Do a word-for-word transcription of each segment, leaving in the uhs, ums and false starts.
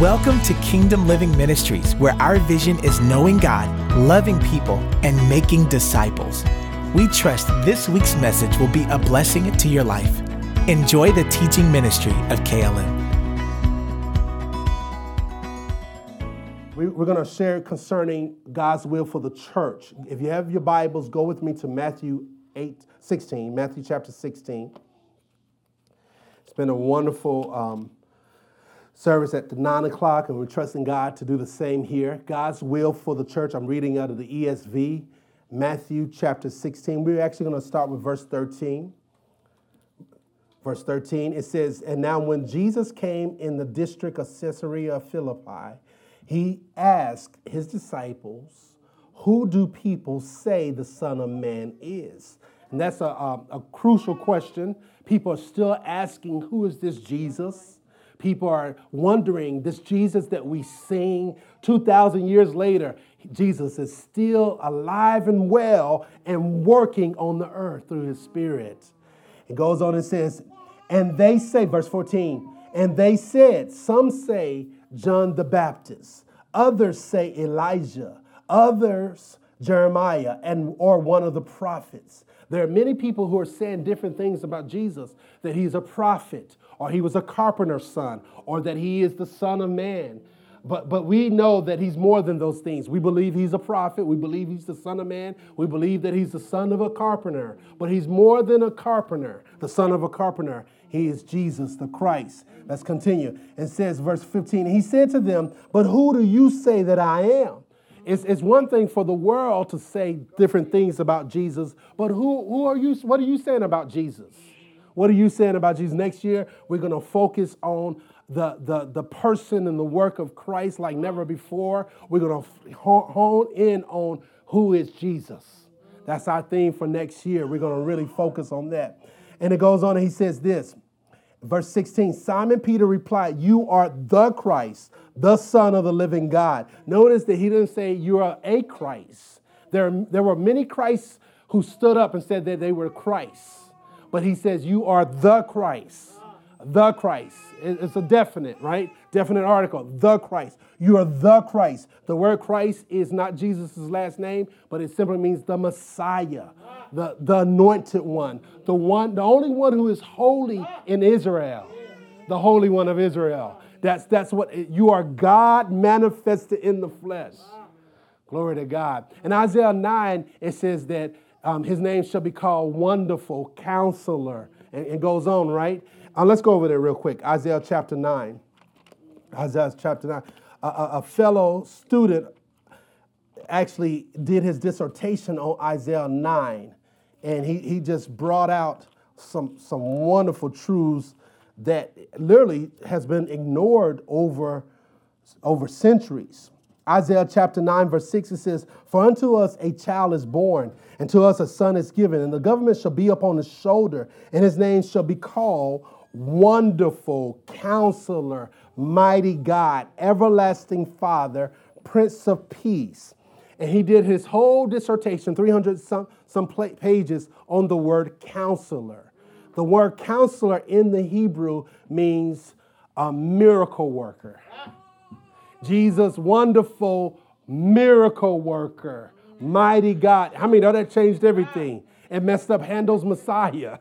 Welcome to Kingdom Living Ministries, where our vision is knowing God, loving people, and making disciples. We trust this week's message will be a blessing to your life. Enjoy the teaching ministry of K L M. We're going to share concerning God's will for the church. If you have your Bibles, go with me to Matthew eight sixteen, Matthew chapter sixteen. It's been a wonderful um, service at the nine o'clock, and we're trusting God to do the same here. God's will for the church. I'm reading out of the E S V, Matthew chapter sixteen. We're actually going to start with verse thirteen. Verse thirteen, it says, "And now when Jesus came in the district of Caesarea Philippi, he asked his disciples, 'Who do people say the Son of Man is?'" And that's a, a, a crucial question. People are still asking, who is this Jesus? People are wondering, this Jesus that we sing two thousand years later, Jesus is still alive and well and working on the earth through his Spirit. It goes on and says, and they say, verse fourteen, and they said, some say John the Baptist, others say Elijah, others Jeremiah, and or one of the prophets. There are many people who are saying different things about Jesus, that he's a prophet, or he was a carpenter's son, or that he is the Son of Man. But, but we know that he's more than those things. We believe he's a prophet. We believe he's the Son of Man. We believe that he's the son of a carpenter. But he's more than a carpenter, the son of a carpenter. He is Jesus the Christ. Let's continue. It says, verse fifteen, he said to them, "But who do you say that I am?" It's, it's one thing for the world to say different things about Jesus, but who, who are you? What are you saying about Jesus? What are you saying about Jesus? Next year, we're going to focus on the, the, the person and the work of Christ like never before. We're going to hone in on who is Jesus. That's our theme for next year. We're going to really focus on that. And it goes on and he says this, verse sixteen, Simon Peter replied, "You are the Christ, the Son of the living God." Notice that he didn't say you are a Christ. There, there were many Christs who stood up and said that they were Christ. But he says, "You are the Christ, the Christ." It's a definite, right? Definite article, the Christ. You are the Christ. The word Christ is not Jesus' last name, but it simply means the Messiah, the, the anointed one, the one, the only one who is holy in Israel, the Holy One of Israel. That's, that's what it, you are, God manifested in the flesh. Glory to God. In Isaiah nine, it says that Um, his name shall be called Wonderful Counselor. And it goes on, right? Uh, let's go over there real quick. Isaiah chapter nine. Isaiah chapter nine. A, a, a fellow student actually did his dissertation on Isaiah nine. And he, he just brought out some, some wonderful truths that literally has been ignored over, over centuries. Isaiah chapter nine, verse six, it says, "For unto us a child is born, and to us a son is given, and the government shall be upon his shoulder, and his name shall be called Wonderful Counselor, Mighty God, Everlasting Father, Prince of Peace." And he did his whole dissertation, three hundred some, some pages, on the word counselor. The word counselor in the Hebrew means a miracle worker. Jesus, wonderful miracle worker, mighty God. How many know that changed everything? It messed up Handel's Messiah.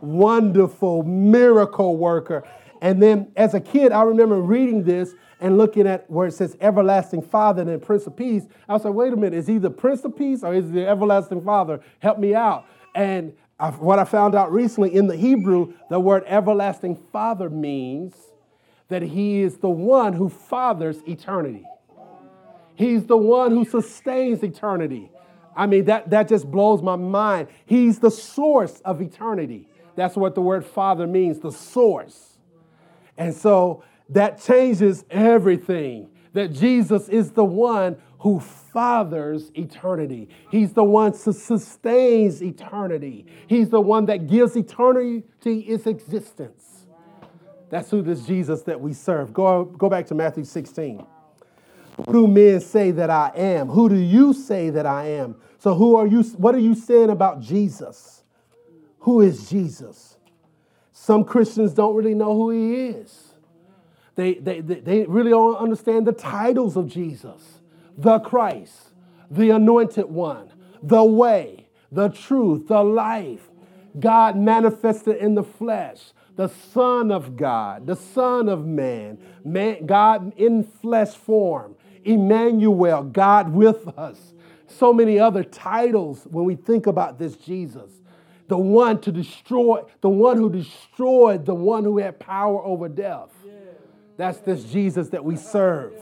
Wonderful miracle worker. And then as a kid, I remember reading this and looking at where it says Everlasting Father and then Prince of Peace. I was like, wait a minute, is he the Prince of Peace or is he the Everlasting Father? Help me out. And I, what I found out recently in the Hebrew, the word Everlasting Father means that he is the one who fathers eternity. He's the one who sustains eternity. I mean, that, that just blows my mind. He's the source of eternity. That's what the word father means, the source. And so that changes everything, that Jesus is the one who fathers eternity. He's the one who sustains eternity. He's the one that gives eternity its existence. That's who this Jesus that we serve. Go, go back to Matthew sixteen. Who do men say that I am? Who do you say that I am? So who are you? What are you saying about Jesus? Who is Jesus? Some Christians don't really know who he is. They, they, they, they really don't understand the titles of Jesus. The Christ, the Anointed One, the Way, the Truth, the Life. God manifested in the flesh, the Son of God, the Son of Man, man God in flesh form, Emmanuel, God with us. So many other titles when we think about this Jesus. The one to destroy, the one who destroyed, the one who had power over death. That's this Jesus that we serve.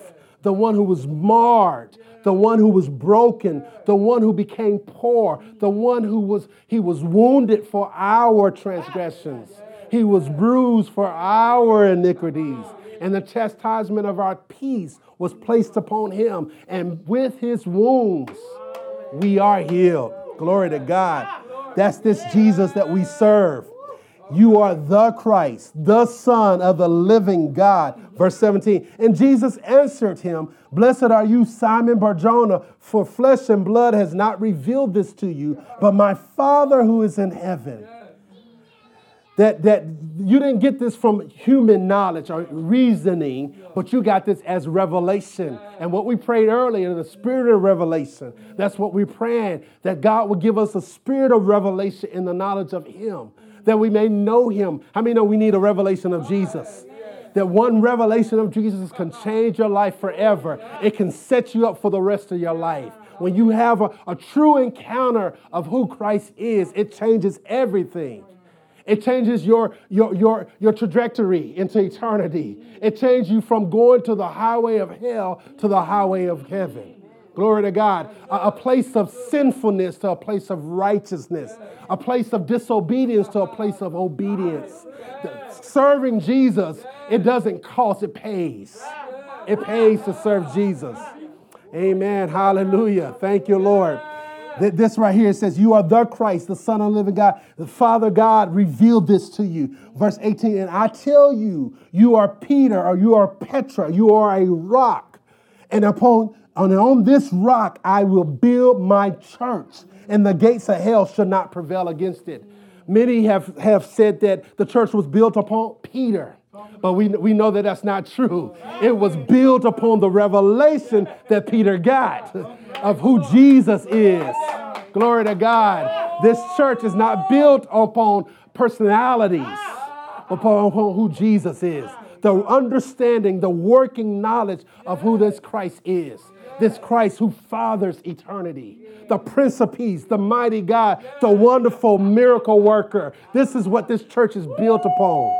The one who was marred, the one who was broken, the one who became poor, the one who was, he was wounded for our transgressions. He was bruised for our iniquities. And the chastisement of our peace was placed upon him. And with his wounds, we are healed. Glory to God. That's this Jesus that we serve. You are the Christ, the Son of the living God. Verse seventeen, and Jesus answered him, blessed are you, Simon Barjona, for flesh and blood has not revealed this to you, but my Father who is in heaven. That, that you didn't get this from human knowledge or reasoning, but you got this as revelation. And what we prayed earlier, the spirit of revelation, that's what we're praying, that God will give us a spirit of revelation in the knowledge of him, that we may know him. How many know we need a revelation of Jesus? That one revelation of Jesus can change your life forever. It can set you up for the rest of your life. When you have a, a true encounter of who Christ is, it changes everything. It changes your, your, your, your trajectory into eternity. It changes you from going to the highway of hell to the highway of heaven. Glory to God. A, a place of sinfulness to a place of righteousness. A place of disobedience to a place of obedience. The, serving Jesus, it doesn't cost, it pays. It pays to serve Jesus. Amen. Hallelujah. Thank you, Lord. This right here, it says, you are the Christ, the Son of the living God. The Father God revealed this to you. Verse eighteen, and I tell you, you are Peter, or you are Petra, you are a rock, and upon And on this rock I will build my church, and the gates of hell shall not prevail against it. Many have, have said that the church was built upon Peter, but we, we know that that's not true. It was built upon the revelation that Peter got of who Jesus is. Glory to God. This church is not built upon personalities, but upon who Jesus is. The understanding, the working knowledge of who this Christ is. This Christ who fathers eternity, the Prince of Peace, the mighty God, the wonderful miracle worker. This is what this church is built upon.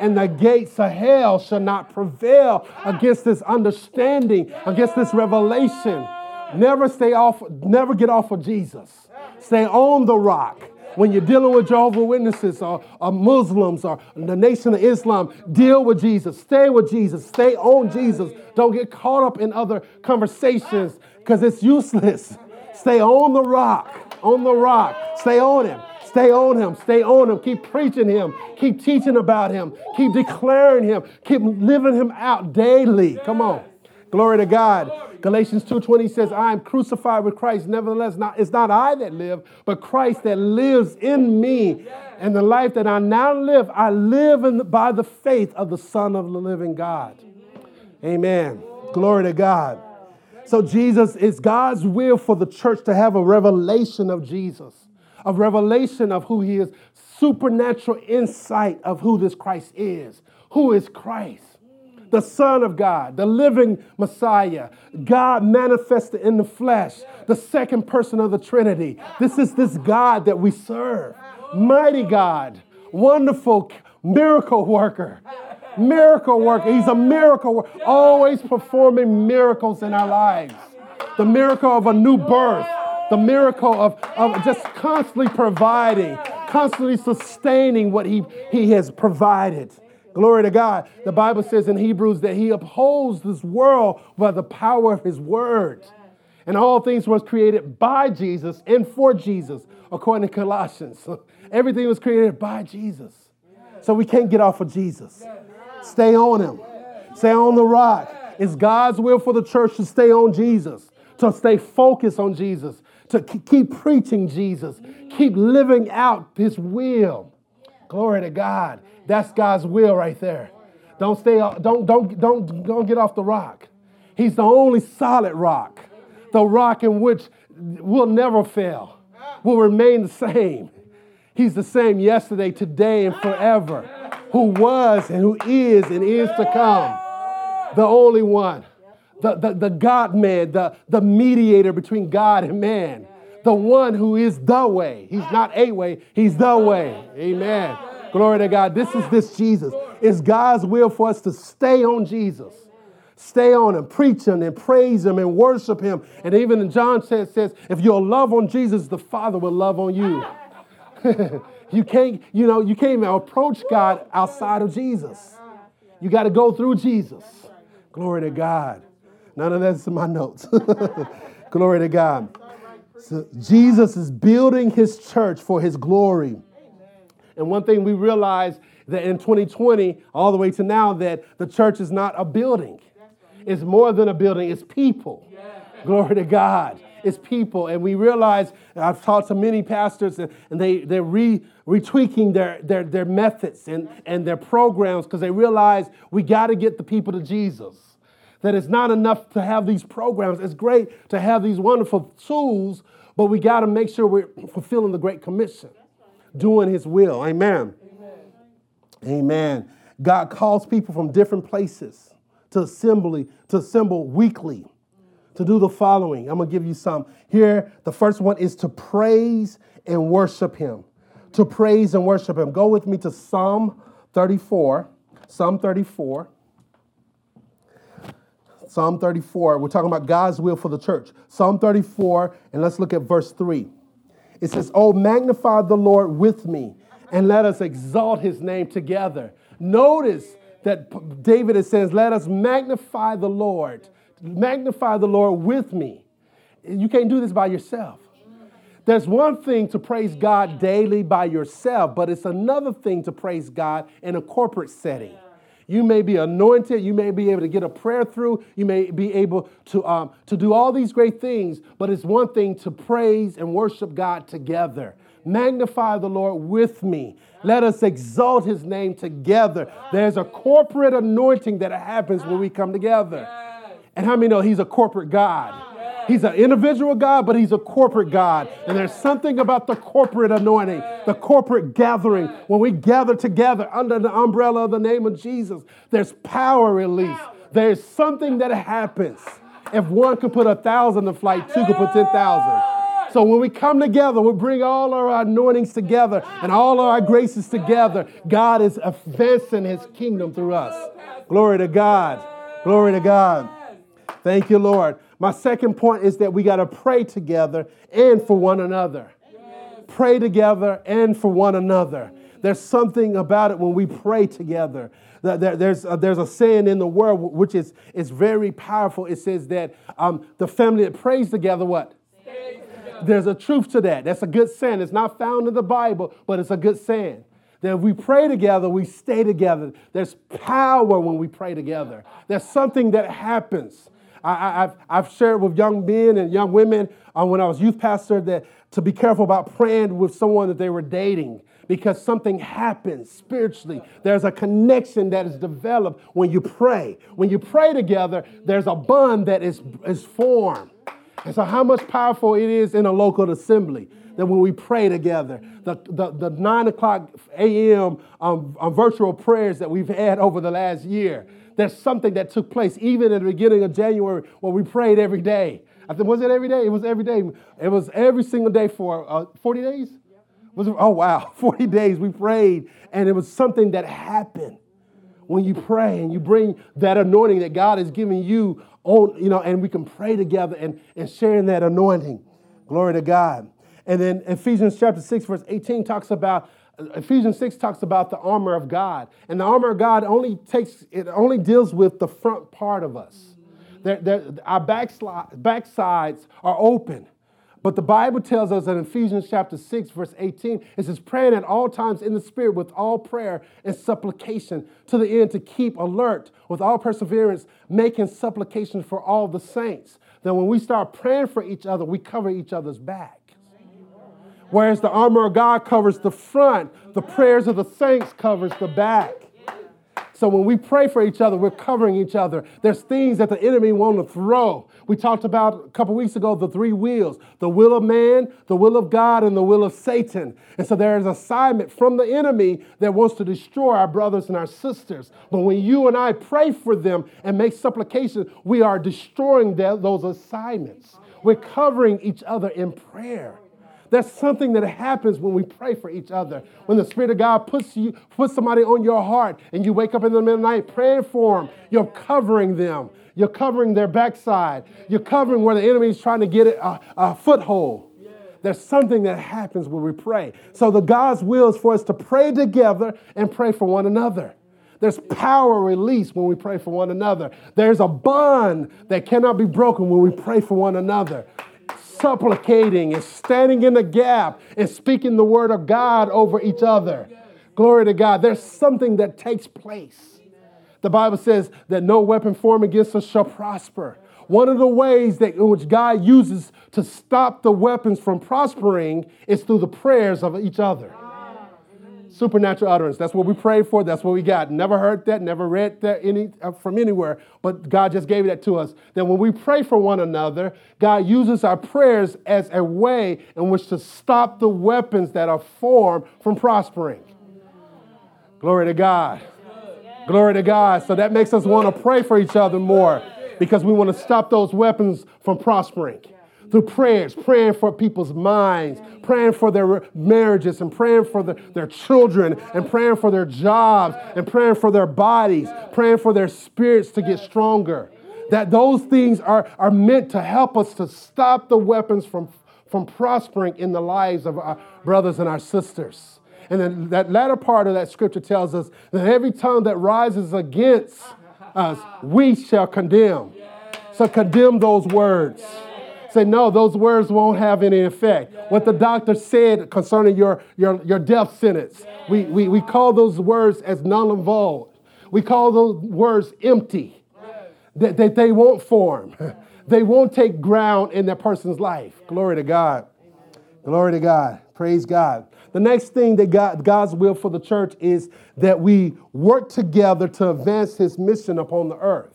And the gates of hell shall not prevail against this understanding, against this revelation. Never stay off, never get off of Jesus. Stay on the rock. When you're dealing with Jehovah's Witnesses or, or Muslims or the Nation of Islam, deal with Jesus. Stay with Jesus. Stay on Jesus. Don't get caught up in other conversations because it's useless. Stay on the rock. On the rock. Stay on him. Stay on him. Stay on him. Keep preaching him. Keep teaching about him. Keep declaring him. Keep living him out daily. Come on. Glory to God. Galatians two twenty says, I am crucified with Christ. Nevertheless, not, it's not I that live, but Christ that lives in me. And the life that I now live, I live in the, by the faith of the Son of the living God. Amen. Glory to God. So Jesus, it's God's will for the church to have a revelation of Jesus, a revelation of who he is, supernatural insight of who this Christ is. Who is Christ? The Son of God, the living Messiah, God manifested in the flesh, the second person of the Trinity. This is this God that we serve. Mighty God, wonderful miracle worker, miracle worker. He's a miracle worker, always performing miracles in our lives. The miracle of a new birth, the miracle of, of just constantly providing, constantly sustaining what he, he has provided. Glory to God. The Bible says in Hebrews that he upholds this world by the power of his word. And all things were created by Jesus and for Jesus, according to Colossians. Everything was created by Jesus. So we can't get off of Jesus. Stay on him. Stay on the rock. It's God's will for the church to stay on Jesus, to stay focused on Jesus, to keep preaching Jesus, keep living out his will. Glory to God. That's God's will right there. Don't stay. Don't don't don't don't get off the rock. He's the only solid rock, the rock in which will never fail, will remain the same. He's the same yesterday, today, and forever. Who was and who is and is to come. The only one, the the, the God-man, the, the mediator between God and man. The one who is the way. He's not a way. He's the way. Amen. Glory to God. This is this Jesus. It's God's will for us to stay on Jesus. Stay on him, preach him, and praise him, and worship him. And even in John says, says if you'll love on Jesus, the Father will love on you. You can't, you know, you can't even approach God outside of Jesus. You got to go through Jesus. Glory to God. None of that's in my notes. Glory to God. So Jesus is building his church for his glory. Amen. And one thing we realize that in twenty twenty, all the way to now, that the church is not a building. It's more than a building. It's people. Yeah. Glory to God. Yeah. It's people. And we realize, and I've talked to many pastors, and, and they, they're re, retweaking their, their, their methods and, and their programs because they realize we got to get the people to Jesus. That it's not enough to have these programs. It's great to have these wonderful tools, but we got to make sure we're fulfilling the Great Commission, doing his will. Amen. Amen. Amen. God calls people from different places to assembly, to assemble weekly, to do the following. I'm going to give you some here. The first one is to praise and worship him, to praise and worship him. Go with me to Psalm thirty-four, Psalm thirty-four. Psalm thirty-four, we're talking about God's will for the church. Psalm thirty-four, and let's look at verse three. It says, "Oh, magnify the Lord with me, and let us exalt his name together." Notice that David is saying, let us magnify the Lord. Magnify the Lord with me. You can't do this by yourself. There's one thing to praise God daily by yourself, but it's another thing to praise God in a corporate setting. You may be anointed. You may be able to get a prayer through. You may be able to um, to do all these great things, but it's one thing to praise and worship God together. Magnify the Lord with me. Let us exalt his name together. There's a corporate anointing that happens when we come together. And how many know he's a corporate God? He's an individual God, but he's a corporate God. And there's something about the corporate anointing, the corporate gathering. When we gather together under the umbrella of the name of Jesus, there's power release. There's something that happens. If one could put a thousand to flight, two could put ten thousand. So when we come together, we bring all our anointings together and all our graces together. God is advancing his kingdom through us. Glory to God. Glory to God. Thank you, Lord. My second point is that we got to pray together and for one another. Amen. Pray together and for one another. There's something about it when we pray together. There's a, there's a saying in the world which is, is very powerful. It says that um, the family that prays together, what? Praise there's a truth to that. That's a good saying. It's not found in the Bible, but it's a good saying. That if we pray together, we stay together. There's power when we pray together. There's something that happens. I, I've, I've shared with young men and young women uh, when I was youth pastor that to be careful about praying with someone that they were dating because something happens spiritually. There's a connection that is developed when you pray. When you pray together, there's a bond that is, is formed. And so how much powerful it is in a local assembly that when we pray together, the, the, the nine o'clock a.m. Um, um, virtual prayers that we've had over the last year. There's something that took place even at the beginning of January when we prayed every day. I think, was it every day? It was every day. It was every single day for uh, forty days? Was it, oh, wow. forty days we prayed, and it was something that happened when you pray and you bring that anointing that God has given you on, you know, and we can pray together and, and sharing that anointing. Glory to God. And then Ephesians chapter six, verse eighteen talks about Ephesians six talks about the armor of God, and the armor of God only takes it only deals with the front part of us. They're, they're, our backsli- backsides are open, but the Bible tells us in Ephesians chapter six, verse eighteen, it says, "Praying at all times in the Spirit with all prayer and supplication to the end to keep alert with all perseverance, making supplications for all the saints." Then when we start praying for each other, we cover each other's back. Whereas the armor of God covers the front, the prayers of the saints covers the back. So when we pray for each other, we're covering each other. There's things that the enemy wants to throw. We talked about a couple weeks ago the three wheels, the will of man, the will of God, and the will of Satan. And so there is assignment from the enemy that wants to destroy our brothers and our sisters. But when you and I pray for them and make supplication, we are destroying their, those assignments. We're covering each other in prayer. There's something that happens when we pray for each other. When the Spirit of God puts you, puts somebody on your heart and you wake up in the middle of the night praying for them, you're covering them. You're covering their backside. You're covering where the enemy is trying to get a, a foothold. There's something that happens when we pray. So the God's will is for us to pray together and pray for one another. There's power released when we pray for one another. There's a bond that cannot be broken when we pray for one another. Supplicating and standing in the gap and speaking the word of God over each other. Glory to God. There's something that takes place. The Bible says that no weapon formed against us shall prosper. One of the ways that in which God uses to stop the weapons from prospering is through the prayers of each other. Supernatural utterance. That's what we prayed for. That's what we got. Never heard that. Never read that any uh, from anywhere. But God just gave that to us. That when we pray for one another, God uses our prayers as a way in which to stop the weapons that are formed from prospering. Glory to God. Glory to God. So that makes us want to pray for each other more because we want to stop those weapons from prospering. Through prayers, praying for people's minds, praying for their marriages and praying for the, their children and praying for their jobs and praying for their bodies, praying for their spirits to get stronger. That those things are, are meant to help us to stop the weapons from, from prospering in the lives of our brothers and our sisters. And then that latter part of that scripture tells us that every tongue that rises against us, we shall condemn. So condemn those words. Say, no, those words won't have any effect. What the doctor said concerning your, your, your death sentence, we, we, we call those words as null and void. We call those words empty, that they, they, they won't form. They won't take ground in that person's life. Glory to God. Glory to God. Praise God. The next thing that God, God's will for the church is that we work together to advance his mission upon the earth.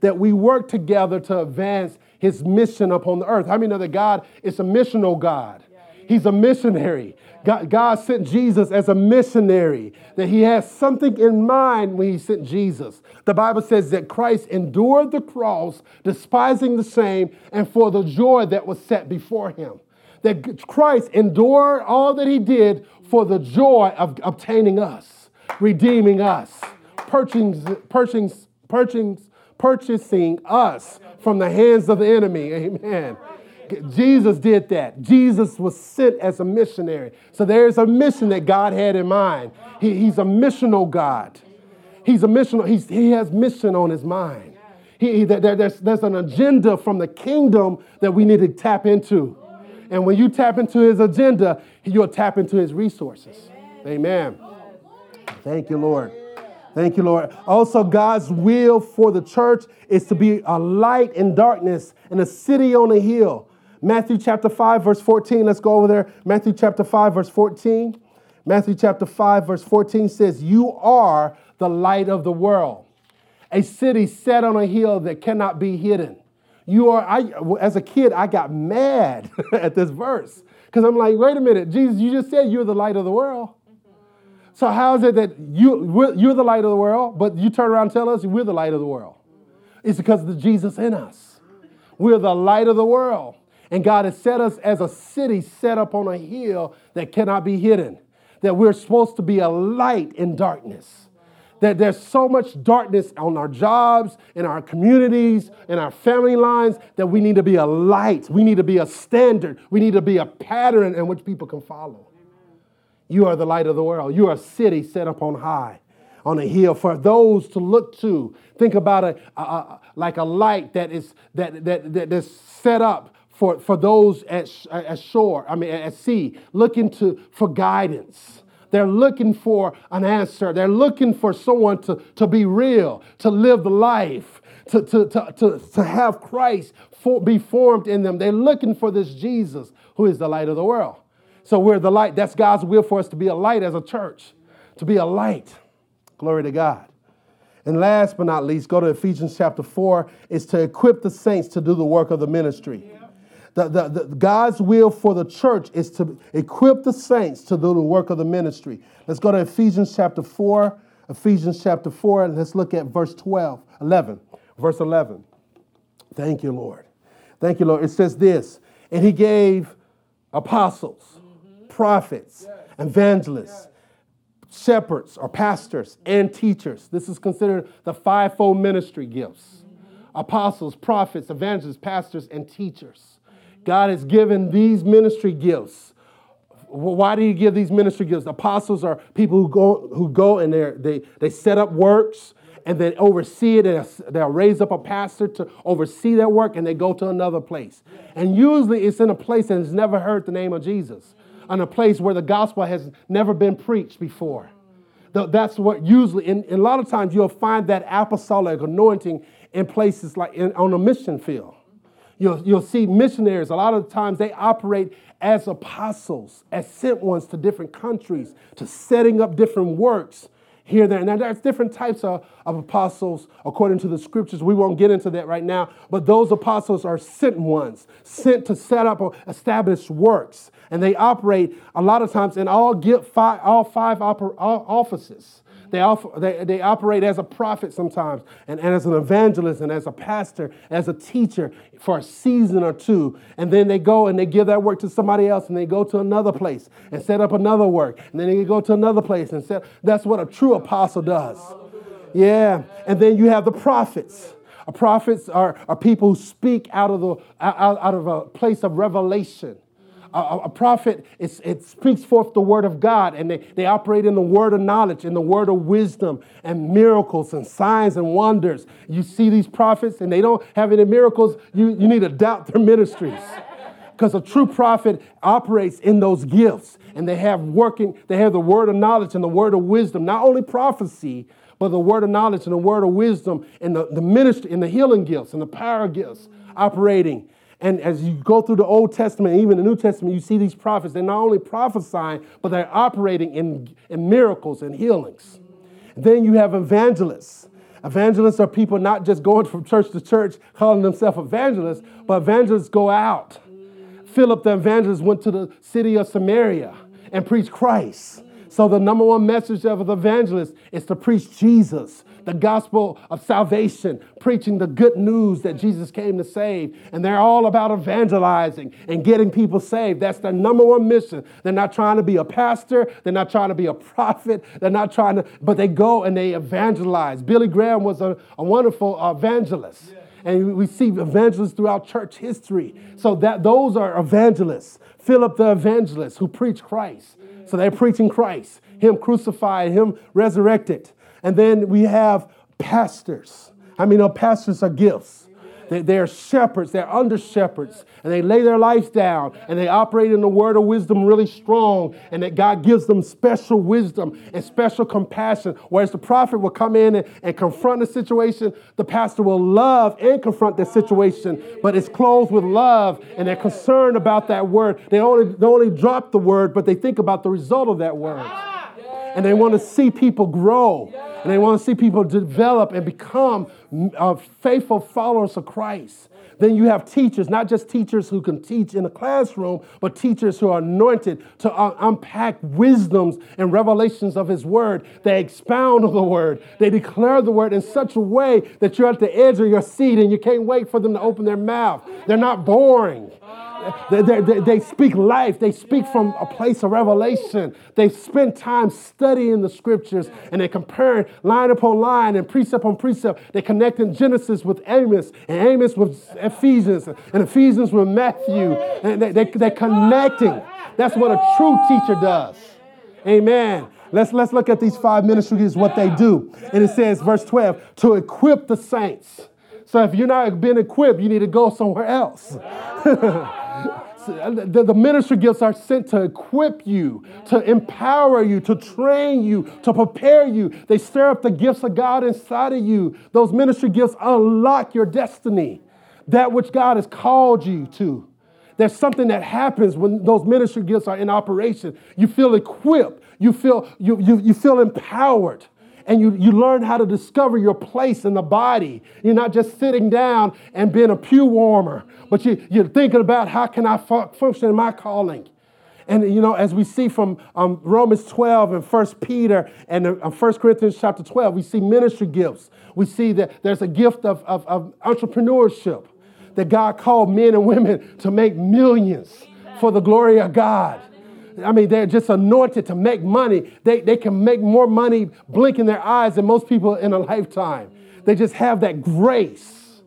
That we work together to advance his mission upon the earth. How many know that God is a missional God? He's a missionary. God, God sent Jesus as a missionary, that he has something in mind when he sent Jesus. The Bible says that Christ endured the cross, despising the shame, and for the joy that was set before him. That Christ endured all that he did for the joy of obtaining us, redeeming us, purchasing, purchasing, purchasing, purchasing us from the hands of the enemy. Amen. Jesus did that. Jesus was sent as a missionary. So there's a mission that God had in mind. He, he's a missional God. He's a missional. He's, he has mission on his mind. He, there, there's, there's an agenda from the kingdom that we need to tap into. And when you tap into his agenda, you'll tap into his resources. Amen. Thank you, Lord. Thank you, Lord. Also, God's will for the church is to be a light in darkness and a city on a hill. Matthew chapter five, verse fourteen. Let's go over there. Matthew chapter five, verse fourteen. Matthew chapter five, verse fourteen says, "You are the light of the world, a city set on a hill that cannot be hidden." You are, I, as a kid, I got mad at this verse because I'm like, wait a minute, Jesus, you just said you're the light of the world. So how is it that you, you're the light of the world, but you turn around and tell us we're the light of the world? It's because of the Jesus in us. We're the light of the world. And God has set us as a city set up on a hill that cannot be hidden, that we're supposed to be a light in darkness, that there's so much darkness on our jobs, in our communities, in our family lines, that we need to be a light. We need to be a standard. We need to be a pattern in which people can follow. You are the light of the world. You are a city set up on high, on a hill for those to look to. Think about it like a light that is that that that is set up for, for those at at shore. I mean, at sea, looking to for guidance. They're looking for an answer. They're looking for someone to, to be real, to live the life, to to to to, to have Christ for, be formed in them. They're looking for this Jesus who is the light of the world. So we're the light. That's God's will for us to be a light as a church, to be a light. Glory to God. And last but not least, go to Ephesians chapter four, is to equip the saints to do the work of the ministry. Yeah. The, the, the, God's will for the church is to equip the saints to do the work of the ministry. Let's go to Ephesians chapter four, Ephesians chapter four, and let's look at verse twelve, eleven, verse eleven. Thank you, Lord. Thank you, Lord. It says this, and he gave apostles, mm-hmm. prophets, yes. evangelists, yes. shepherds or pastors and teachers. This is considered the fivefold ministry gifts. Mm-hmm. Apostles, prophets, evangelists, pastors, and teachers. God has given these ministry gifts. Why do you give these ministry gifts? Apostles are people who go who go and they they set up works and they oversee it. And they'll raise up a pastor to oversee that work and they go to another place. And usually it's in a place that has never heard the name of Jesus, in a place where the gospel has never been preached before. That's what usually, and a lot of times you'll find that apostolic anointing in places like in, on a mission field. You'll, you'll see missionaries, a lot of the times they operate as apostles, as sent ones to different countries, to setting up different works here, there. And there, there's different types of, of apostles according to the scriptures. We won't get into that right now, but those apostles are sent ones, sent to set up or establish works. And they operate a lot of times in all get five, all five oper, all offices. They, offer, they they operate as a prophet sometimes, and, and as an evangelist, and as a pastor, as a teacher for a season or two. And then they go and they give that work to somebody else, and they go to another place and set up another work. And then they go to another place and set. That's what a true apostle does. Yeah. And then you have the prophets. Uh, prophets are, are people who speak out of the out, out of a place of revelation. A prophet, it's, it speaks forth the word of God, and they, they operate in the word of knowledge, in the word of wisdom, and miracles, and signs, and wonders. You see these prophets, and they don't have any miracles. You, you need to doubt their ministries, because a true prophet operates in those gifts, and they have working. They have the word of knowledge and the word of wisdom, not only prophecy, but the word of knowledge and the word of wisdom, and the, the ministry, and the healing gifts, and the power gifts operating. And as you go through the Old Testament, even the New Testament, you see these prophets. They're not only prophesying, but they're operating in, in miracles and healings. And then you have evangelists. Evangelists are people not just going from church to church calling themselves evangelists, but evangelists go out. Philip the evangelist went to the city of Samaria and preached Christ. So the number one message of the evangelist is to preach Jesus, the gospel of salvation, preaching the good news that Jesus came to save. And they're all about evangelizing and getting people saved. That's their number one mission. They're not trying to be a pastor. They're not trying to be a prophet. They're not trying to, but they go and they evangelize. Billy Graham was a, a wonderful evangelist. And we see evangelists throughout church history. So that those are evangelists. Philip the evangelist who preached Christ. So they're preaching Christ, him crucified, him resurrected. And then we have pastors. I mean, pastors are gifts. They, they are shepherds. They're under shepherds. And they lay their lives down. And they operate in the word of wisdom really strong. And that God gives them special wisdom and special compassion. Whereas the prophet will come in and, and confront the situation, the pastor will love and confront the situation. But it's clothed with love. And they're concerned about that word. They only, they only drop the word, but they think about the result of that word. And they want to see people grow. And they want to see people develop and become uh, faithful followers of Christ. Then you have teachers, not just teachers who can teach in the classroom, but teachers who are anointed to uh, unpack wisdoms and revelations of his word. They expound on the word. They declare the word in such a way that you're at the edge of your seat and you can't wait for them to open their mouth. They're not boring. They, they, they, they speak life. They speak from a place of revelation. They spend time studying the scriptures, and they compare line upon line and precept on precept. They connect in Genesis with Amos, and Amos with Ephesians, and Ephesians with Matthew. And they, they, they're connecting. That's what a true teacher does. Amen. Let's, let's look at these five ministries, what they do. And it says, verse twelve, to equip the saints. So if you're not being equipped, you need to go somewhere else. The ministry gifts are sent to equip you, to empower you, to train you, to prepare you. They stir up the gifts of God inside of you. Those ministry gifts unlock your destiny, that which God has called you to. There's something that happens when those ministry gifts are in operation. You feel equipped. You feel you you, you feel empowered. and you, you learn how to discover your place in the body. You're not just sitting down and being a pew warmer, but you, you're thinking about how can I fu- function in my calling. And, you know, as we see from um, Romans twelve and First Peter and uh, First Corinthians chapter twelve, we see ministry gifts. We see that there's a gift of, of, of entrepreneurship, that God called men and women to make millions for the glory of God. I mean, they're just anointed to make money. They, they can make more money blinking their eyes than most people in a lifetime. They just have that grace.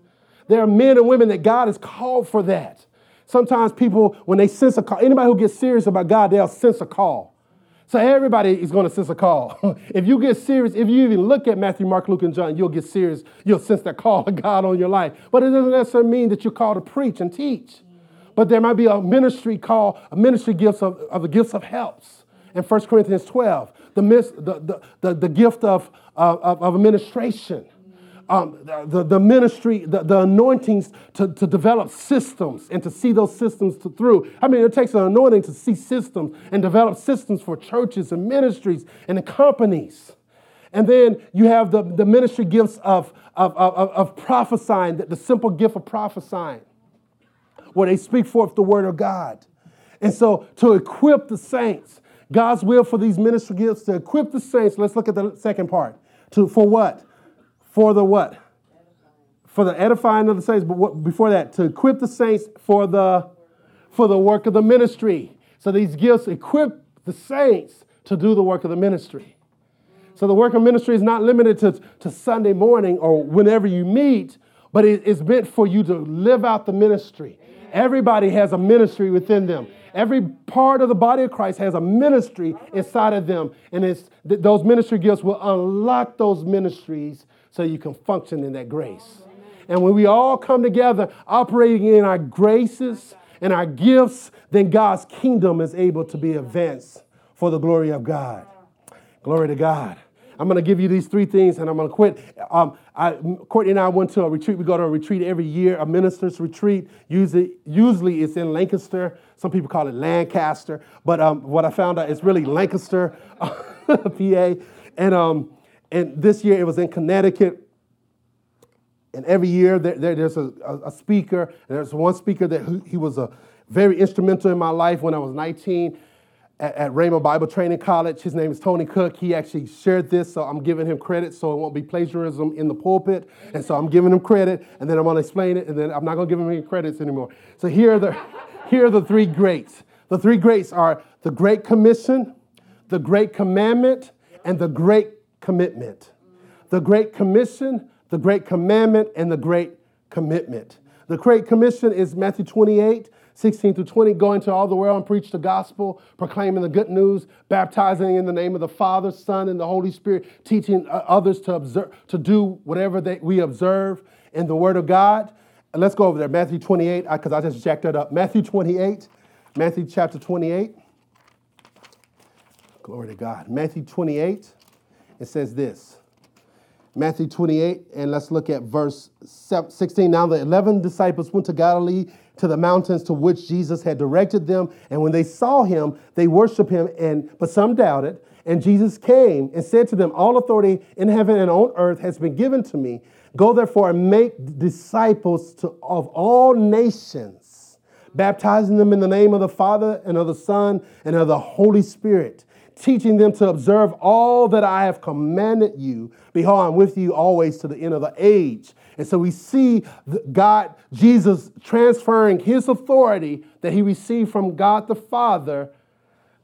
There are men and women that God has called for that. Sometimes people, when they sense a call, anybody who gets serious about God, they'll sense a call. So everybody is going to sense a call. If you get serious, if you even look at Matthew, Mark, Luke, and John, you'll get serious. You'll sense that call of God on your life. But it doesn't necessarily mean that you're called to preach and teach. But there might be a ministry call, a ministry gifts of, of the gifts of helps. In First Corinthians twelve, the the the, the, the gift of, of, of administration. Um, the, the ministry, the, the anointings to, to develop systems and to see those systems to, through. I mean, it takes an anointing to see systems and develop systems for churches and ministries and the companies. And then you have the, the ministry gifts of, of, of, of prophesying, the, the simple gift of prophesying, where they speak forth the word of God. And so to equip the saints, God's will for these ministry gifts, to equip the saints, let's look at the second part. To, for what? For the what? For the edifying of the saints. But what, before that, to equip the saints for the for the work of the ministry. So these gifts equip the saints to do the work of the ministry. So the work of ministry is not limited to, to Sunday morning or whenever you meet, but it, it's meant for you to live out the ministry. Everybody has a ministry within them. Every part of the body of Christ has a ministry inside of them. And it's th- those ministry gifts will unlock those ministries so you can function in that grace. And when we all come together operating in our graces and our gifts, then God's kingdom is able to be advanced for the glory of God. Glory to God. I'm going to give you these three things and I'm going to quit. Um, I, Courtney and I went to a retreat. We go to a retreat every year, a minister's retreat. Usually, usually it's in Lancaster. Some people call it Lancaster. But um, what I found out is really Lancaster, P A. And um, and this year it was in Connecticut. And every year there, there, there's a, a, a speaker. And there's one speaker that who, he was a, very instrumental in my life when I was nineteen. At Raymond Bible Training College. His name is Tony Cook. He actually shared this, so I'm giving him credit so it won't be plagiarism in the pulpit. And so I'm giving him credit, and then I'm going to explain it, and then I'm not going to give him any credits anymore. So here are the, here are the three greats. The three greats are the Great Commission, the Great Commandment, and the Great Commitment. The Great Commission, the Great Commandment, and the Great Commitment. The Great Commission is Matthew twenty-eight, sixteen through twenty, go into all the world and preach the gospel, proclaiming the good news, baptizing in the name of the Father, Son, and the Holy Spirit, teaching others to observe, to do whatever they, we observe in the Word of God. And let's go over there, Matthew twenty-eight, because I just jacked that up. Matthew twenty-eight, Matthew chapter twenty-eight. Glory to God. Matthew twenty-eight, it says this. Matthew twenty-eight, and let's look at verse sixteen. Now the eleven disciples went to Galilee, to the mountains to which Jesus had directed them. And when they saw him, they worshiped him, and but some doubted. And Jesus came and said to them, all authority in heaven and on earth has been given to me. Go therefore and make disciples to, of all nations, baptizing them in the name of the Father and of the Son and of the Holy Spirit, teaching them to observe all that I have commanded you. Behold, I'm with you always to the end of the age. And so we see God, Jesus transferring his authority that he received from God the Father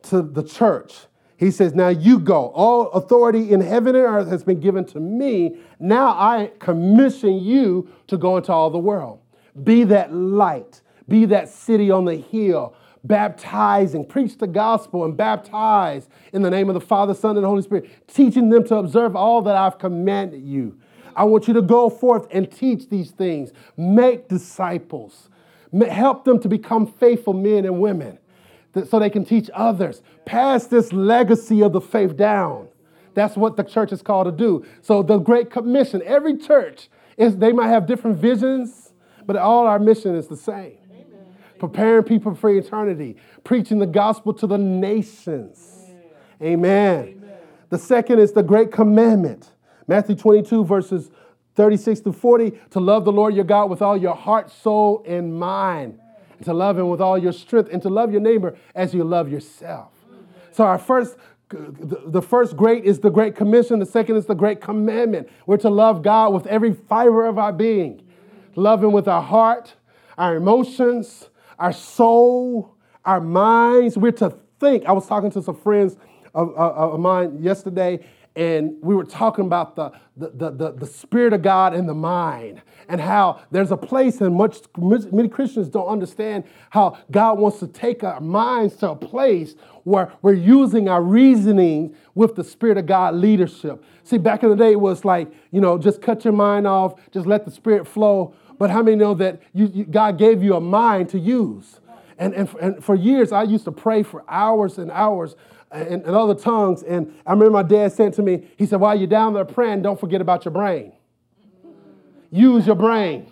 to the church. He says, now you go. All authority in heaven and earth has been given to me. Now I commission you to go into all the world. Be that light. Be that city on the hill. Baptizing, preach the gospel and baptize in the name of the Father, Son, and the Holy Spirit, teaching them to observe all that I've commanded you. I want you to go forth and teach these things. Make disciples. Help them to become faithful men and women so they can teach others. Pass this legacy of the faith down. That's what the church is called to do. So the Great Commission, every church, is they might have different visions, but all our mission is the same. Preparing people for eternity, preaching the gospel to the nations. Amen. Amen. The second is the great commandment. Matthew twenty-two, verses thirty-six to forty, to love the Lord your God with all your heart, soul, and mind, and to love him with all your strength, and to love your neighbor as you love yourself. So our first, the first great is the Great Commission. The second is the Great Commandment. We're to love God with every fiber of our being, love him with our heart, our emotions, our soul, our minds. We're to think. I was talking to some friends of, of, of mine yesterday, and we were talking about the, the, the, the, the Spirit of God in the mind, and how there's a place, and much many Christians don't understand how God wants to take our minds to a place where we're using our reasoning with the Spirit of God leadership. See, back in the day, it was like, you know, just cut your mind off, just let the Spirit flow. But how many know that you, you, God gave you a mind to use? And, and, and for years, I used to pray for hours and hours and, and other tongues. And I remember my dad said to me, he said, while you're down there praying, don't forget about your brain. Use your brain.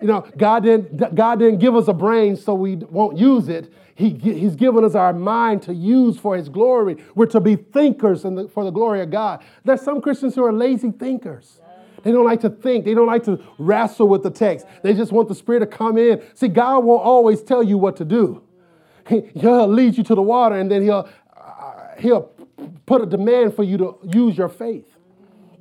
You know, God didn't, God didn't give us a brain so we won't use it. He, he's given us our mind to use for his glory. We're to be thinkers in the, for the glory of God. There's some Christians who are lazy thinkers. They don't like to think. They don't like to wrestle with the text. They just want the Spirit to come in. See, God won't always tell you what to do. He, he'll lead you to the water, and then he'll uh, he'll put a demand for you to use your faith.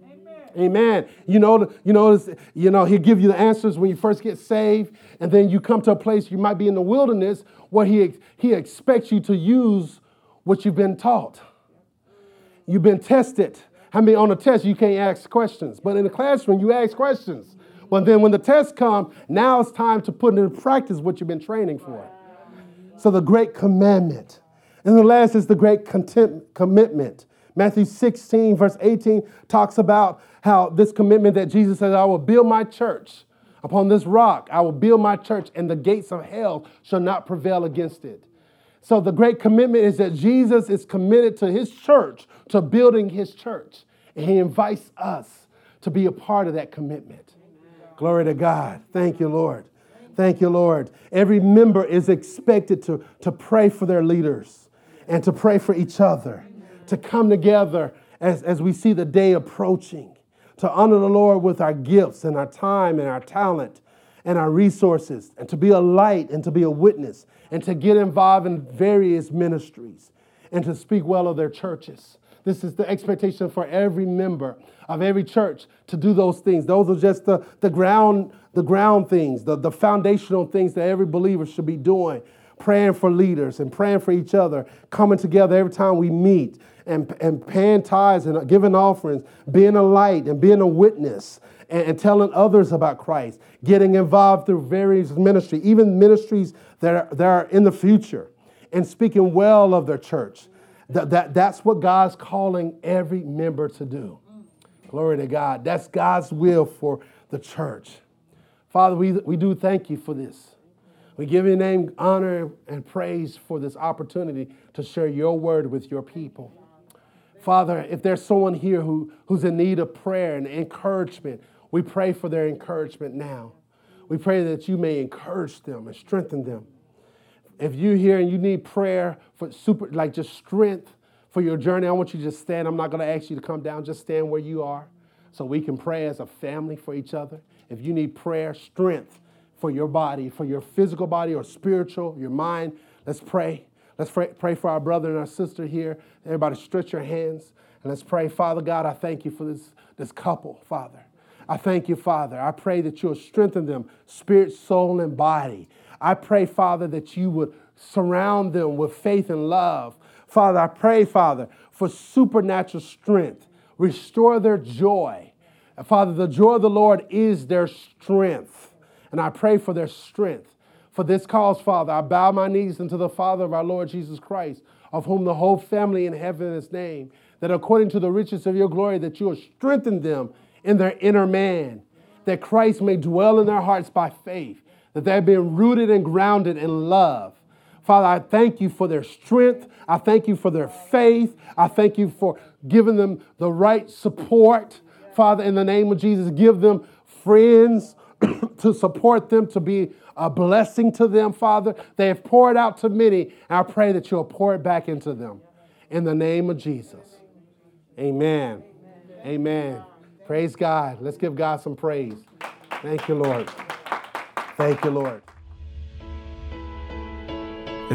Amen. Amen. You know, you know, you know, he'll give you the answers when you first get saved, and then you come to a place you might be in the wilderness where he he expects you to use what you've been taught. You've been tested. I mean, on a test, you can't ask questions. But in the classroom, you ask questions. But then when the test comes, now it's time to put into practice what you've been training for. So the great commandment. And the last is the great content, commitment. Matthew sixteen, verse eighteen, talks about how this commitment that Jesus says, I will build my church upon this rock. I will build my church, and the gates of hell shall not prevail against it. So the great commitment is that Jesus is committed to his church, to building his church. And he invites us to be a part of that commitment. Amen. Glory to God. Thank you, Lord. Thank you, Lord. Every member is expected to, to pray for their leaders and to pray for each other, Amen. To come together as, as we see the day approaching, to honor the Lord with our gifts and our time and our talent and our resources, and to be a light and to be a witness, and to get involved in various ministries, and to speak well of their churches. This is the expectation for every member of every church to do those things. Those are just the, the ground the ground things, the, the foundational things that every believer should be doing, praying for leaders and praying for each other, coming together every time we meet, and, and paying tithes and giving offerings, being a light and being a witness, and telling others about Christ, getting involved through various ministries, even ministries that are, that are in the future, and speaking well of their church. That, that, that's what God's calling every member to do. Glory to God. That's God's will for the church. Father, we, we do thank you for this. We give your name honor and praise for this opportunity to share your word with your people. Father, if there's someone here who, who's in need of prayer and encouragement, we pray for their encouragement now. We pray that you may encourage them and strengthen them. If you're here and you need prayer for super, like just strength for your journey, I want you to just stand. I'm not going to ask you to come down. Just stand where you are so we can pray as a family for each other. If you need prayer, strength for your body, for your physical body or spiritual, your mind, let's pray. Let's pray, pray for our brother and our sister here. Everybody stretch your hands and let's pray. Father God, I thank you for this, this couple, Father. I thank you, Father. I pray that you'll strengthen them, spirit, soul, and body. I pray, Father, that you would surround them with faith and love. Father, I pray, Father, for supernatural strength. Restore their joy. Father, the joy of the Lord is their strength. And I pray for their strength. For this cause, Father, I bow my knees unto the Father of our Lord Jesus Christ, of whom the whole family in heaven is named, that according to the riches of your glory, that you will strengthen them in their inner man, that Christ may dwell in their hearts by faith, that they be rooted and grounded in love. Father, I thank you for their strength. I thank you for their faith. I thank you for giving them the right support. Father, in the name of Jesus, give them friends to support them, to be a blessing to them, Father. They have poured out to many, and I pray that you'll pour it back into them. In the name of Jesus. Amen. Amen. Amen. Praise God. Let's give God some praise. Thank you, Lord. Thank you, Lord.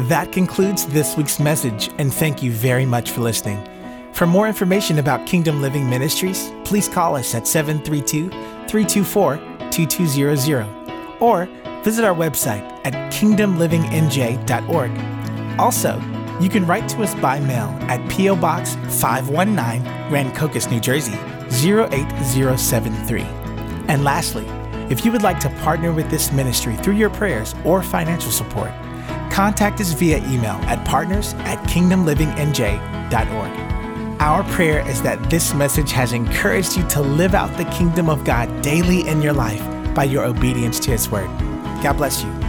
That concludes this week's message, and thank you very much for listening. For more information about Kingdom Living Ministries, please call us at seven three two, three two four, two two zero zero or visit our website at kingdom living n j dot org. Also, you can write to us by mail at P O. Box five one nine, Rancocas, New Jersey, zero eight zero seven three. And lastly, if you would like to partner with this ministry through your prayers or financial support, contact us via email at partners at kingdom living n j dot org. Our prayer is that this message has encouraged you to live out the kingdom of God daily in your life by your obedience to His word. God bless you.